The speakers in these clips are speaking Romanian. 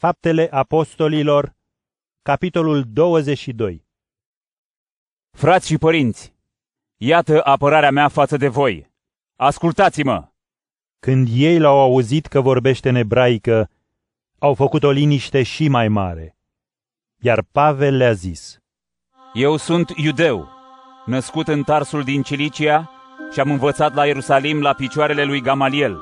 Faptele Apostolilor, capitolul 22. Frați și părinți, iată apărarea mea față de voi. Ascultați-mă! Când ei l-au auzit că vorbește în ebraică, au făcut o liniște și mai mare. Iar Pavel le-a zis: Eu sunt iudeu, născut în Tarsul din Cilicia și am învățat la Ierusalim la picioarele lui Gamaliel.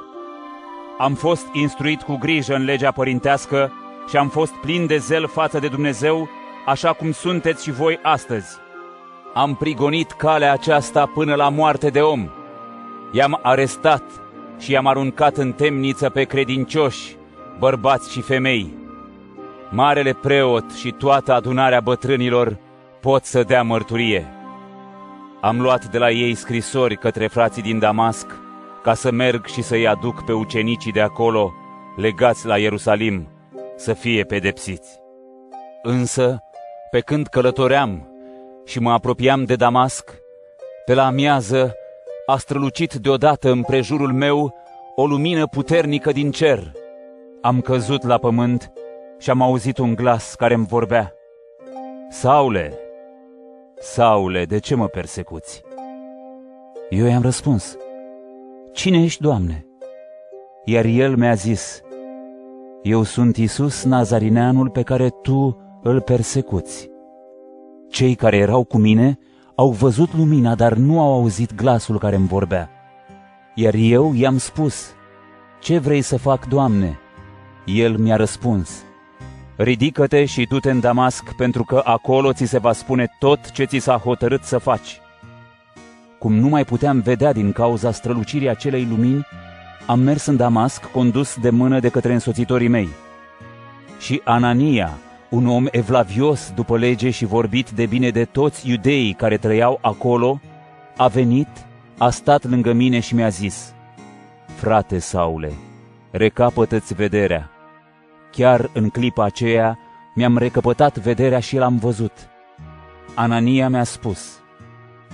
Am fost instruit cu grijă în legea părintească și am fost plin de zel față de Dumnezeu, așa cum sunteți și voi astăzi. Am prigonit calea aceasta până la moarte de om. I-am arestat și i-am aruncat în temniță pe credincioși, bărbați și femei. Marele preot și toată adunarea bătrânilor pot să dea mărturie. Am luat de la ei scrisori către frații din Damasc, ca să merg și să-i aduc pe ucenicii de acolo, legați la Ierusalim, să fie pedepsiți. Însă, pe când călătoream și mă apropiam de Damasc, pe la amiază a strălucit deodată împrejurul meu o lumină puternică din cer. Am căzut la pământ și am auzit un glas care îmi vorbea: Saule, Saule, de ce mă persecuți? Eu i-am răspuns: Cine ești, Doamne? Iar el mi-a zis: Eu sunt Iisus Nazarineanul pe care tu îl persecuți. Cei care erau cu mine au văzut lumina, dar nu au auzit glasul care îmi vorbea. Iar eu i-am spus: Ce vrei să fac, Doamne? El mi-a răspuns: Ridică-te și du-te în Damasc, pentru că acolo ți se va spune tot ce ți s-a hotărât să faci. Cum nu mai puteam vedea din cauza strălucirii acelei lumini, am mers în Damasc, condus de mână de către însoțitorii mei. Și Anania, un om evlavios după lege și vorbit de bine de toți iudeii care trăiau acolo, a venit, a stat lângă mine și mi-a zis: Frate Saule, recapătă-ți vederea. Chiar în clipa aceea mi-am recăpătat vederea și l-am văzut. Anania mi-a spus: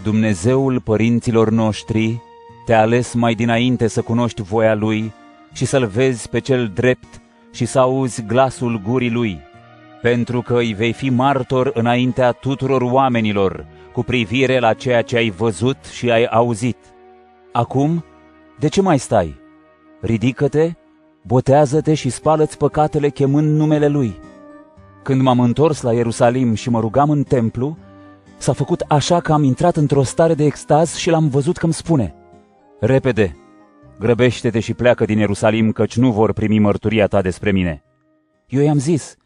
Dumnezeul părinților noștri te-a ales mai dinainte să cunoști voia Lui și să-L vezi pe cel drept și să auzi glasul gurii Lui, pentru că îi vei fi martor înaintea tuturor oamenilor cu privire la ceea ce ai văzut și ai auzit. Acum, de ce mai stai? Ridică-te, botează-te și spală-ți păcatele chemând numele Lui. Când m-am întors la Ierusalim și mă rugam în templu, s-a făcut așa că am intrat într-o stare de extaz și l-am văzut că îmi spune: Repede, grăbește-te și pleacă din Ierusalim, căci nu vor primi mărturia ta despre mine. Eu i-am zis: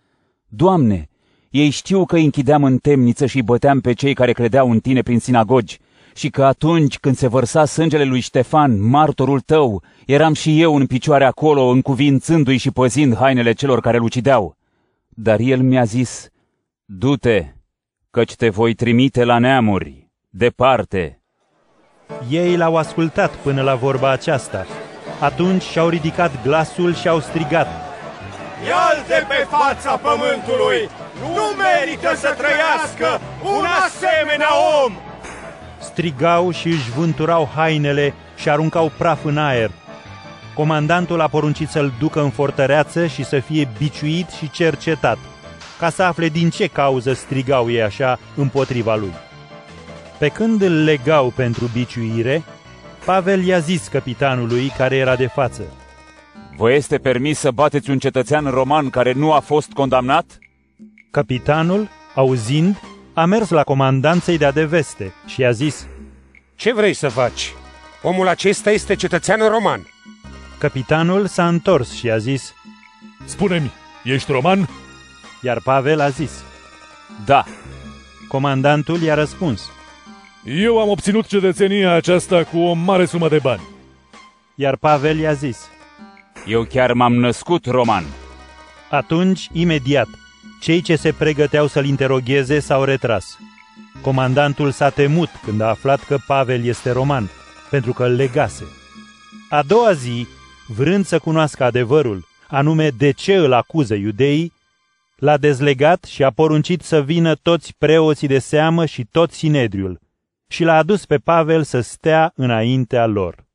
Doamne, ei știu că îi închideam în temniță și îi băteam pe cei care credeau în tine prin sinagogi și că atunci când se vărsa sângele lui Ștefan, martorul tău, eram și eu în picioare acolo, încuvințându-i și păzind hainele celor care îl ucideau. Dar el mi-a zis: Du-te, căci te voi trimite la neamuri, departe. Ei l-au ascultat până la vorba aceasta. Atunci și-au ridicat glasul și au strigat: Ia-l pe fața pământului! Nu merită să trăiască un asemenea om! Strigau și își vânturau hainele și aruncau praf în aer. Comandantul a poruncit să-l ducă în fortăreață și să fie biciuit și cercetat, ca să afle din ce cauză strigau ei așa împotriva lui. Pe când îl legau pentru biciuire, Pavel i-a zis căpitanului care era de față: Vă este permis să bateți un cetățean roman care nu a fost condamnat? Căpitanul, auzind, a mers la comandant să-i dea de veste și i-a zis: Ce vrei să faci? Omul acesta este cetățean roman. Căpitanul s-a întors și i-a zis: Spune-mi, ești roman? Iar Pavel a zis: Da. Comandantul i-a răspuns: Eu am obținut cetățenia aceasta cu o mare sumă de bani. Iar Pavel i-a zis: Eu chiar m-am născut roman. Atunci, imediat, cei ce se pregăteau să-l interogheze s-au retras. Comandantul s-a temut când a aflat că Pavel este roman, pentru că îl legase. A doua zi, vrând să cunoască adevărul, anume de ce îl acuză iudeii, l-a dezlegat și a poruncit să vină toți preoții de seamă și tot sinedriul și l-a adus pe Pavel să stea înaintea lor.